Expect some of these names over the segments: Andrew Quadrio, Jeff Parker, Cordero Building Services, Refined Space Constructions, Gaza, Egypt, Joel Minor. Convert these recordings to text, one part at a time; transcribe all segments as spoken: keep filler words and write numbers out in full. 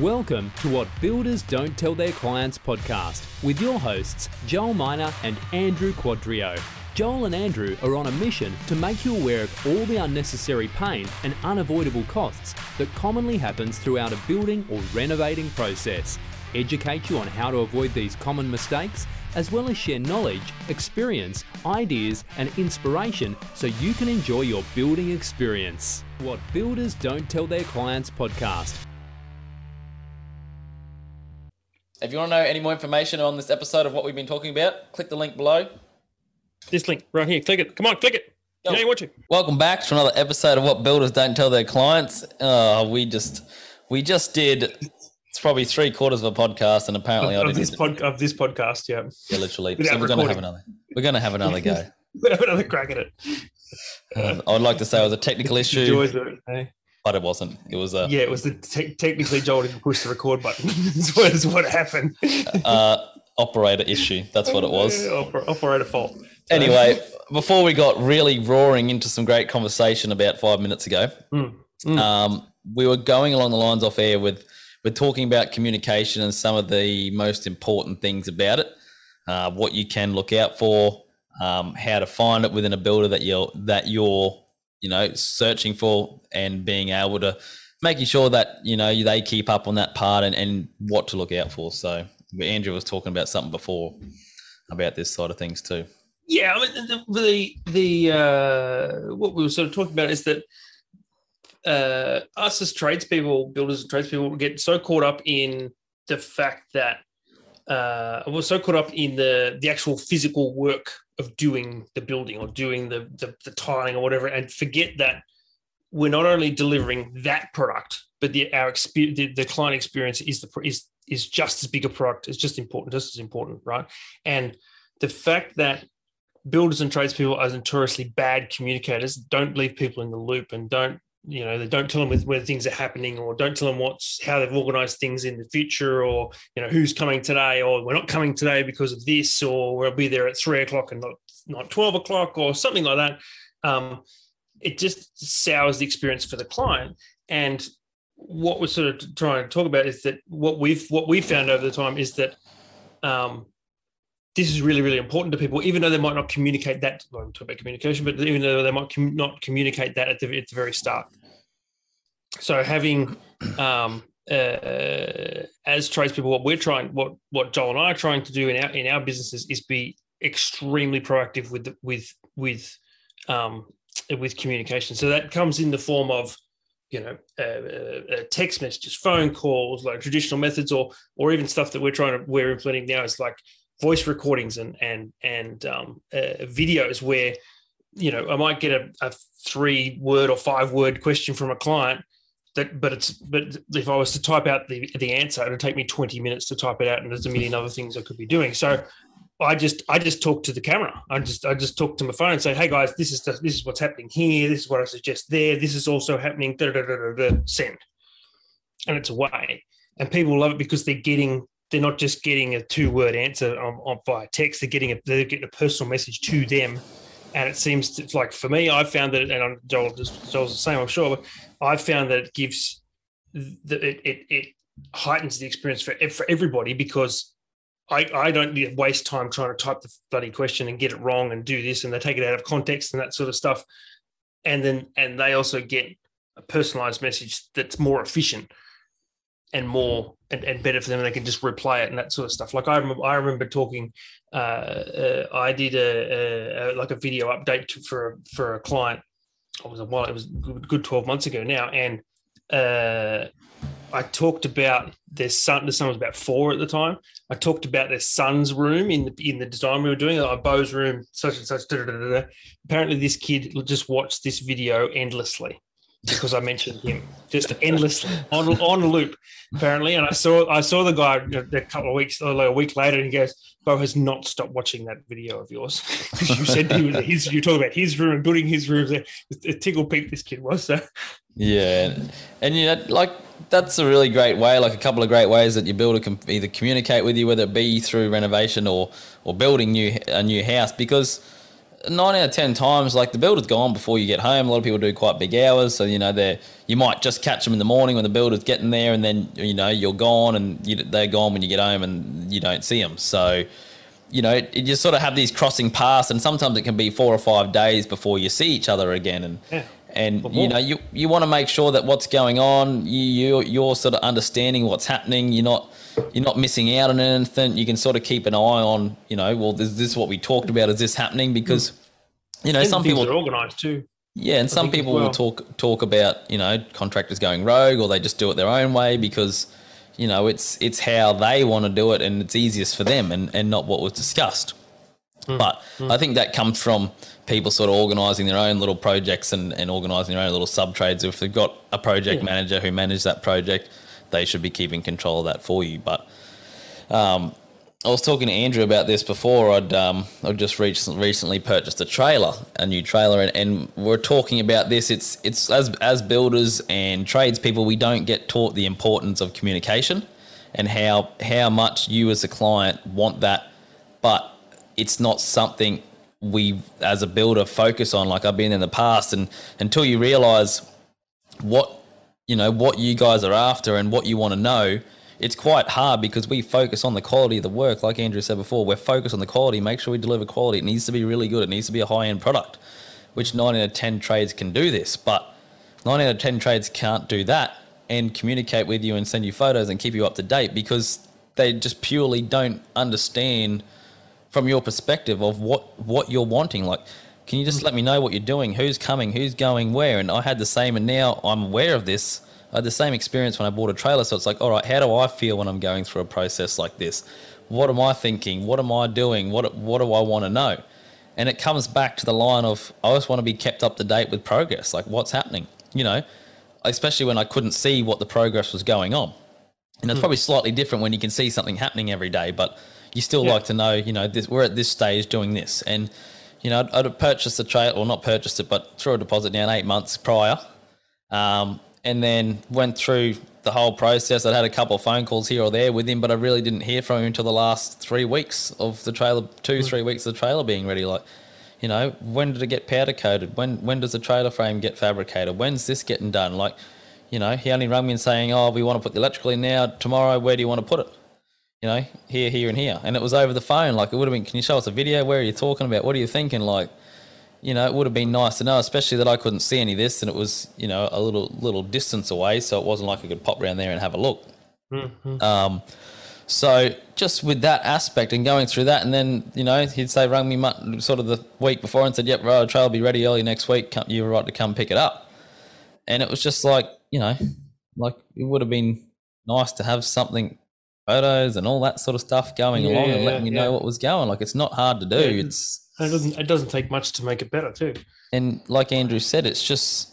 Welcome to What Builders Don't Tell Their Clients podcast with your hosts, Joel Minor and Andrew Quadrio. Joel and Andrew are on a mission to make you aware of all the unnecessary pain and unavoidable costs that commonly happens throughout a building or renovating process, educate you on how to avoid these common mistakes, as well as share knowledge, experience, ideas, and inspiration so you can enjoy your building experience. What Builders Don't Tell Their Clients podcast. If you want to know any more information on this episode of what we've been talking about, click the link below. This link right here. Click it. Come on, click it. Yo. You ain't watching. Welcome back to another episode of What Builders Don't Tell Their Clients. Uh, we just we just did, it's probably three quarters of a podcast, and apparently of, I did this pod, of this podcast. Yeah, yeah, literally. So we're going to have another. We're going to have another go. We're going to have another crack at it. Uh, I would like to say it was a technical issue. But it wasn't. It was a yeah. It was the te- technically Joel didn't push the record button. That's what, that's what happened. uh, operator issue. That's what it was. Oper- operator fault. Anyway, before we got really roaring into some great conversation about five minutes ago, mm. Mm. Um, we were going along the lines off air with with talking about communication and some of the most important things about it. Uh, what you can look out for, um, how to find it within a builder that you're that you're. you know, searching for, and being able to making sure that, you know, they keep up on that part and, and what to look out for. So Andrew was talking about something before about this side of things too. Yeah, I mean, the, the, the uh, what we were sort of talking about is that uh, us as tradespeople, builders and tradespeople, get so caught up in the fact that uh, we're so caught up in the the actual physical work of doing the building or doing the, the the tiling or whatever, and forget that we're not only delivering that product, but the our experience, the, the client experience is the is is just as big a product. It's just important, just as important, right? And the fact that builders and tradespeople are notoriously bad communicators, don't leave people in the loop, and don't you know they don't tell them with where things are happening, or don't tell them what's how they've organised things in the future, or you know who's coming today, or we're not coming today because of this, or we'll be there at three o'clock and not not twelve o'clock, or something like that. Um, it just sours the experience for the client. And what we're sort of trying to talk about is that what we've what we found over the time is that um, this is really really important to people, even though they might not communicate that. I'm talking about communication, but even though they might com- not communicate that at the at the very start. So having, um, uh, as tradespeople, what we're trying, what what Joel and I are trying to do in our in our businesses is be extremely proactive with the, with with um, with communication. So that comes in the form of, you know, uh, uh, text messages, phone calls, like traditional methods, or or even stuff that we're trying to we're implementing now is like voice recordings and and and um, uh, videos where. You know, I might get a, a three-word or five-word question from a client, that, but it's but if I was to type out the, the answer, it would take me twenty minutes to type it out, and there's a million other things I could be doing. So I just I just talk to the camera. I just I just talk to my phone and say, hey guys, this is the, this is what's happening here. This is what I suggest there. This is also happening. Da da da da da. Send, and it's away. And people love it because they're getting. They're not just getting a two-word answer on, on via text. They're getting a they're getting a personal message to them. And it seems to, like for me, I found that, it, and Joel, Joel's the same, I'm sure, but I found that it gives, the, it, it it heightens the experience for for everybody, because I, I don't waste time trying to type the bloody question and get it wrong and do this, and they take it out of context and that sort of stuff. And then, and they also get a personalized message that's more efficient and more, and, and better for them. They can just replay it and that sort of stuff. Like I remember, I remember talking, uh, uh, I did a, a, a, like a video update to, for, for a client. It was a while, it was good, good twelve months ago now. And uh, I talked about their son, the son was about four at the time. I talked about their son's room in the, in the design we were doing, like Beau's room, such and such. Da, da, da, da. Apparently this kid just watched this video endlessly, because I mentioned him just endlessly on on loop, apparently. And I saw I saw the guy a couple of weeks, like a week later, and he goes, "Bo has not stopped watching that video of yours because you said he was his, you're talking about his room and building his room." It tickle peak this kid was. So yeah, and you know, like that's a really great way. Like a couple of great ways that your builder can either communicate with you, whether it be through renovation or or building new a new house, because nine out of ten times, like, the builder's gone before you get home. A lot of people do quite big hours, so, you know, they you might just catch them in the morning when the builder's getting there, and then, you know, you're gone, and you, they're gone when you get home, and you don't see them. So, you know, it, it, you sort of have these crossing paths, and sometimes it can be four or five days before you see each other again, and yeah. And, you know, you, you want to make sure that what's going on, you, you, you're sort of understanding what's happening. You're not, you're not missing out on anything. You can sort of keep an eye on, you know, well, is this what we talked about? Is this happening? Because, you know, some people are organized too. Yeah. And some people will talk, talk about, you know, contractors going rogue, or they just do it their own way because, you know, it's, it's how they want to do it, and it's easiest for them, and, and not what was discussed. But mm. I think that comes from people sort of organising their own little projects, and, and organising their own little sub-trades. If they've got a project yeah. manager who manages that project, they should be keeping control of that for you. But um, I was talking to Andrew about this before. I'd um, I've just recently, recently purchased a trailer, a new trailer, and, and we're talking about this. It's it's as as builders and tradespeople, we don't get taught the importance of communication and how how much you as a client want that, but it's not something we as a builder focus on like I've been in the past. And until you realize what, you know, what you guys are after and what you want to know, it's quite hard because we focus on the quality of the work. Like Andrew said before, we're focused on the quality, make sure we deliver quality. It needs to be really good. It needs to be a high end product, which nine out of ten trades can do this, but nine out of ten trades can't do that and communicate with you and send you photos and keep you up to date because they just purely don't understand from your perspective of what, what you're wanting. Like, can you just let me know what you're doing, who's coming, who's going where? And I had the same, and now I'm aware of this. I had the same experience when I bought a trailer. So it's like, all right, how do I feel when I'm going through a process like this? What am I thinking? What am I doing? What, what do I want to know? And it comes back to the line of, I just want to be kept up to date with progress. Like, what's happening, you know, especially when I couldn't see what the progress was going on. And it's probably slightly different when you can see something happening every day, but you still yeah. like to know, you know, this, we're at this stage doing this. And, you know, I'd, I'd have purchased the trailer, or not purchased it, but threw a deposit down eight months prior, um, and then went through the whole process. I'd had a couple of phone calls here or there with him, but I really didn't hear from him until the last three weeks of the trailer, two, three weeks of the trailer being ready. Like, you know, when did it get powder coated? When when does the trailer frame get fabricated? When's this getting done? Like, you know, he only rang me and saying, oh, we want to put the electrical in now. Tomorrow, where do you want to put it? You know, here, here, and here. And it was over the phone. Like, it would have been, can you show us a video? Where are you talking about? What are you thinking? Like, you know, it would have been nice to know, especially that I couldn't see any of this, and it was, you know, a little little distance away, so it wasn't like I could pop around there and have a look. Mm-hmm. Um, so just with that aspect and going through that, and then, you know, he'd say, rung me sort of the week before and said, yep, right, the trail will be ready early next week. Come, you were right to come pick it up. And it was just like, you know, like, it would have been nice to have something, photos and all that sort of stuff going yeah, along and letting yeah, you know yeah. what was going. Like, it's not hard to do. Yeah, it's it doesn't it doesn't take much to make it better too. And like Andrew said, it's just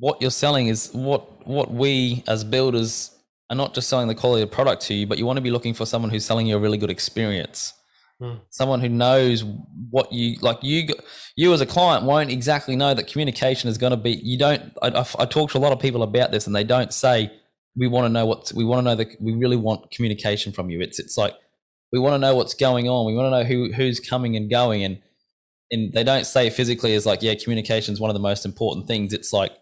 what you're selling is what what we as builders are not just selling the quality of product to you, but you want to be looking for someone who's selling you a really good experience. Mm. Someone who knows what you like. You you as a client won't exactly know that communication is going to be. You don't. I, I, I talk to a lot of people about this, and they don't say, we want to know what we want to know that we really want communication from you. It's, it's like, we want to know what's going on. We want to know who, who's coming and going. And, and they don't say physically is like, yeah, communication is one of the most important things. It's like,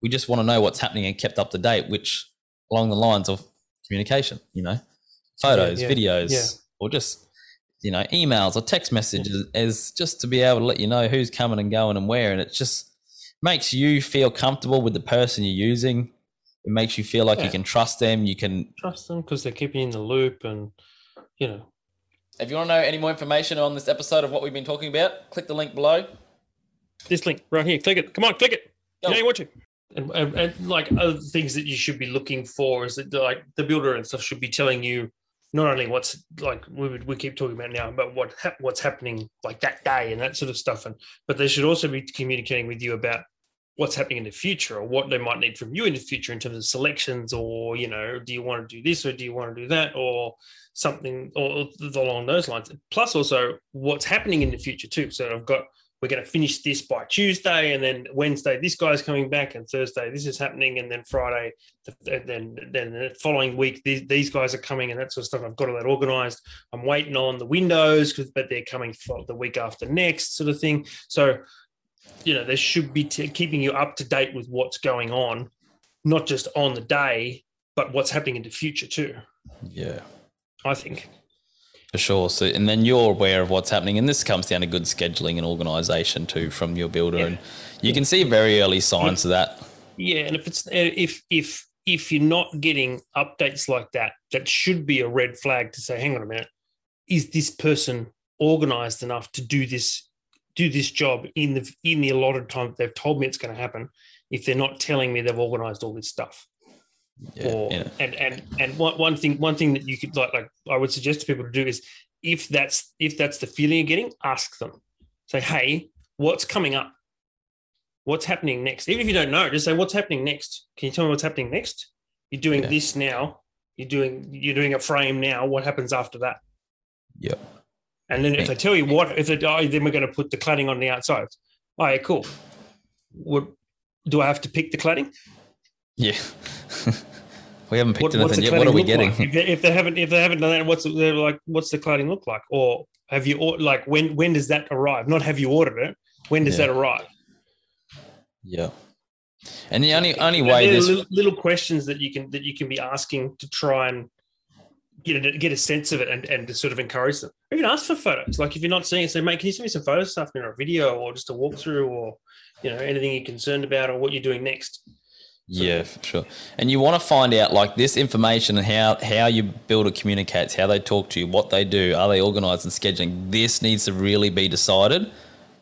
we just want to know what's happening and kept up to date, which along the lines of communication, you know, photos, yeah, yeah, videos, yeah. or just, you know, emails or text messages yeah. as just to be able to let you know who's coming and going and where. And it just makes you feel comfortable with the person you're using. It makes you feel like yeah. you can trust them. You can trust them because they keep you in the loop, and you know. If you want to know any more information on this episode of what we've been talking about, click the link below. This link right here. Click it. Come on, click it. Go. You know you want to. And, and, and like other things that you should be looking for is that like the builder and stuff should be telling you not only what's like we would, we keep talking about now, but what hap- what's happening like that day and that sort of stuff, and but they should also be communicating with you about what's happening in the future, or what they might need from you in the future in terms of selections, or, you know, do you want to do this or do you want to do that or something or along those lines. Plus also what's happening in the future too. So I've got we're going to finish this by Tuesday, and then Wednesday this guy's coming back, and Thursday this is happening, and then Friday, and then then the following week these, these guys are coming, and that sort of stuff. I've got all that organised. I'm waiting on the windows, but they're coming for the week after next, sort of thing. So, you know, there should be t- keeping you up to date with what's going on, not just on the day, but what's happening in the future too. Yeah, I think. For sure. So, and then you're aware of what's happening, and this comes down to good scheduling and organisation too from your builder, yeah. and you can see very early signs yeah. of that. Yeah, and if it's if if if you're not getting updates like that, that should be a red flag to say, hang on a minute, is this person organised enough to do this do this job in the in the allotted time that they've told me it's going to happen? If they're not telling me they've organised all this stuff. Yeah, or, yeah. And and and one, one thing one thing that you could like like I would suggest to people to do is if that's if that's the feeling you're getting, ask them. Say, hey, what's coming up? What's happening next? Even if you don't know, just say, what's happening next? Can you tell me what's happening next? You're doing yeah. this now. You're doing you're doing a frame now. What happens after that? Yep. And then if they tell you what, if they oh, then we're going to put the cladding on the outside. All right, cool. What do I have to pick the cladding? Yeah. We haven't picked what, anything yet. What are we getting? Like? If, they, if they haven't, if they haven't done that, what's they're like? What's the cladding look like? Or have you like when? When does that arrive? Not have you ordered it? When does yeah. that arrive? Yeah. And the only only and way this little, little questions that you can that you can be asking to try and get a, get a sense of it and, and to sort of encourage them. Or even ask for photos. Like if you're not seeing it, say, mate, can you send me some photos this afternoon, or a video, or just a walkthrough, or you know anything you're concerned about, or what you're doing next. Yeah, for sure. And you want to find out like this information and how, how your builder communicates, how they talk to you, what they do, are they organised and scheduling? This needs to really be decided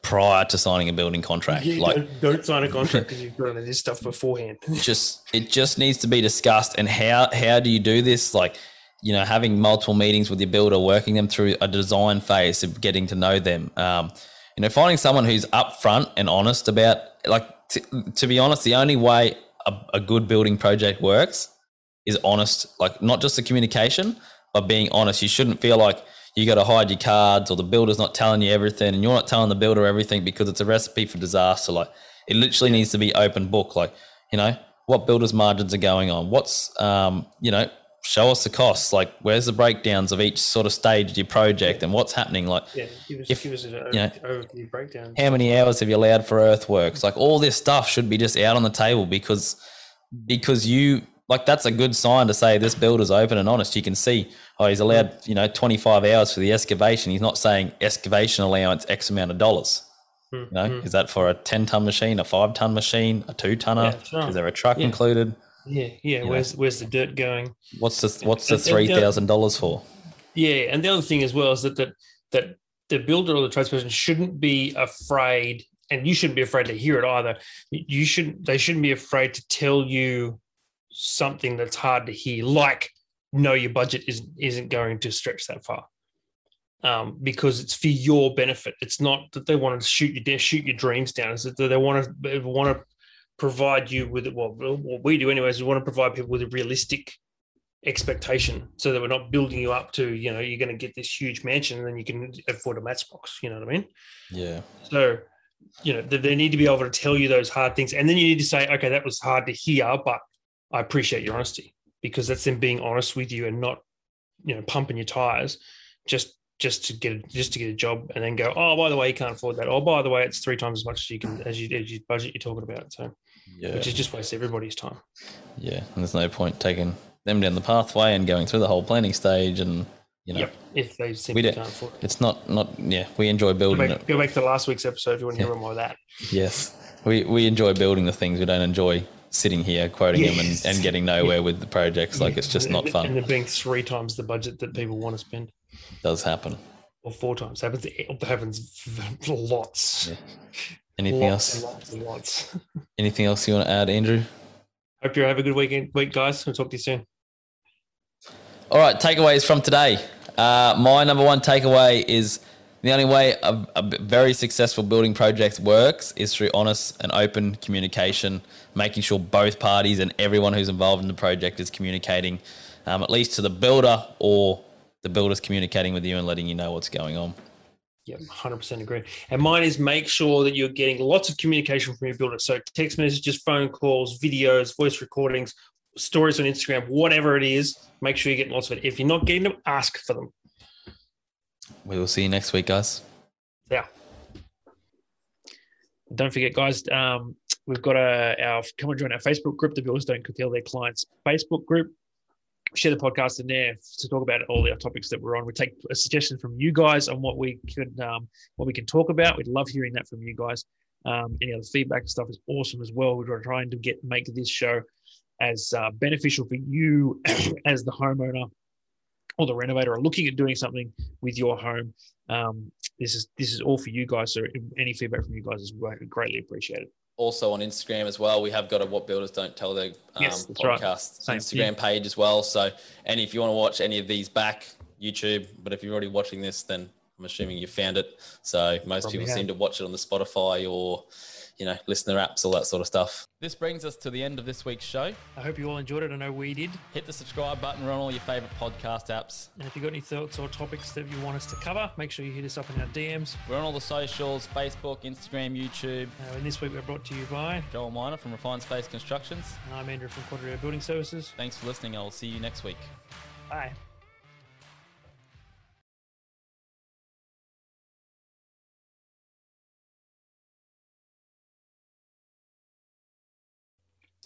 prior to signing a building contract. Yeah, like don't, don't sign a contract because you've done this stuff beforehand. just it just needs to be discussed. And how how do you do this? Like, you know, having multiple meetings with your builder, working them through a design phase of getting to know them. Um, you know, finding someone who's upfront and honest about like t- to be honest, the only way a good building project works is honest, like not just the communication, but being honest. You shouldn't feel like you got to hide your cards or the builder's not telling you everything and you're not telling the builder everything because it's a recipe for disaster. Like it literally needs to be open book. Like, you know, what builder's margins are going on? What's, um, you know, show us the costs. Like where's the breakdowns of each sort of stage of your project and what's happening? Like yeah, give us, if, give us an over, you know, overview breakdown. How many hours have you allowed for earthworks? Like all this stuff should be just out on the table because because you like that's a good sign to say this builder's open and honest. You can see, oh, he's allowed, you know, twenty-five hours for the excavation. He's not saying excavation allowance X amount of dollars. Mm-hmm. You know, is that for a ten ton machine, a five ton machine, a two tonner? Yeah, right. Is there a truck yeah. included? Yeah, yeah. You where's know. where's the dirt going? What's the what's the three thousand dollars for? Yeah, and the other thing as well is that that that the builder or the tradesperson shouldn't be afraid, and you shouldn't be afraid to hear it either. You shouldn't. They shouldn't be afraid to tell you something that's hard to hear, like no, your budget isn't isn't going to stretch that far, um, because it's for your benefit. It's not that they want to shoot your shoot your dreams down. It's that they want to they want to. provide you with well, what we do anyways. We want to provide people with a realistic expectation, so that we're not building you up to, you know, you're going to get this huge mansion and then you can afford a matchbox. You know what I mean? Yeah. So, you know, they need to be able to tell you those hard things, and then you need to say, okay, that was hard to hear, but I appreciate your honesty, because that's them being honest with you and not, you know, pumping your tires just just to get just to get a job and then go, oh, by the way, you can't afford that. Oh, by the way, it's three times as much as you can as you as your budget you're talking about. So. Yeah. Which is just waste everybody's time. Yeah, and there's no point taking them down the pathway and going through the whole planning stage, and you know, yep. if they simply we can't afford it. It's not not yeah. We enjoy building. Go back, it. Go back to last week's episode if you want to yeah. hear more of that. Yes, we we enjoy building the things. We don't enjoy sitting here quoting yes. them and, and getting nowhere yeah. with the projects. Like yeah. it's just and, not fun. And it being three times the budget that people want to spend. It does happen. Or four times happens. It happens lots. Yeah. Anything lots else? And lots and lots. Anything else you want to add, Andrew? Hope you have a good weekend, week, guys. We'll talk to you soon. All right, takeaways from today. Uh, my number one takeaway is the only way a, a very successful building project works is through honest and open communication, making sure both parties and everyone who's involved in the project is communicating, um, at least to the builder, or the builder's communicating with you and letting you know what's going on. Yeah, one hundred percent agree. And mine is make sure that you're getting lots of communication from your builder. So text messages, phone calls, videos, voice recordings, stories on Instagram, whatever it is, make sure you're getting lots of it. If you're not getting them, ask for them. We will see you next week, guys. Yeah. Don't forget, guys, um, we've got a, our, come and join our Facebook group, The Builders Don't Curtail Their Clients Facebook group. Share the podcast in there to talk about all the topics that we're on. We take a suggestion from you guys on what we could, um, what we can talk about. We'd love hearing that from you guys. Um, any other feedback and stuff is awesome as well. We're trying to get make this show as uh, beneficial for you as the homeowner or the renovator are looking at doing something with your home. Um, this is this is all for you guys. So any feedback from you guys is greatly appreciated. Also on Instagram as well, we have got a What Builders Don't Tell Their um, yes, podcast right. Instagram yeah. page as well. So, and if you want to watch any of these back, YouTube, but if you're already watching this, then I'm assuming you found it. So most Probably people have. seem to watch it on the Spotify or, you know, listener apps, all that sort of stuff. This brings us to the end of this week's show. I hope you all enjoyed it. I know we did. Hit the subscribe button. We're on all your favorite podcast apps. And if you've got any thoughts or topics that you want us to cover, make sure you hit us up in our D Ms. We're on all the socials, Facebook, Instagram, YouTube. Uh, and this week we're brought to you by Joel Minor from Refined Space Constructions. And I'm Andrew from Cordero Building Services. Thanks for listening. I'll see you next week. Bye.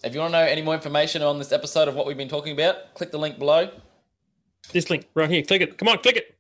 If you want to know any more information on this episode of what we've been talking about, click the link below. This link right here. Click it. Come on, click it.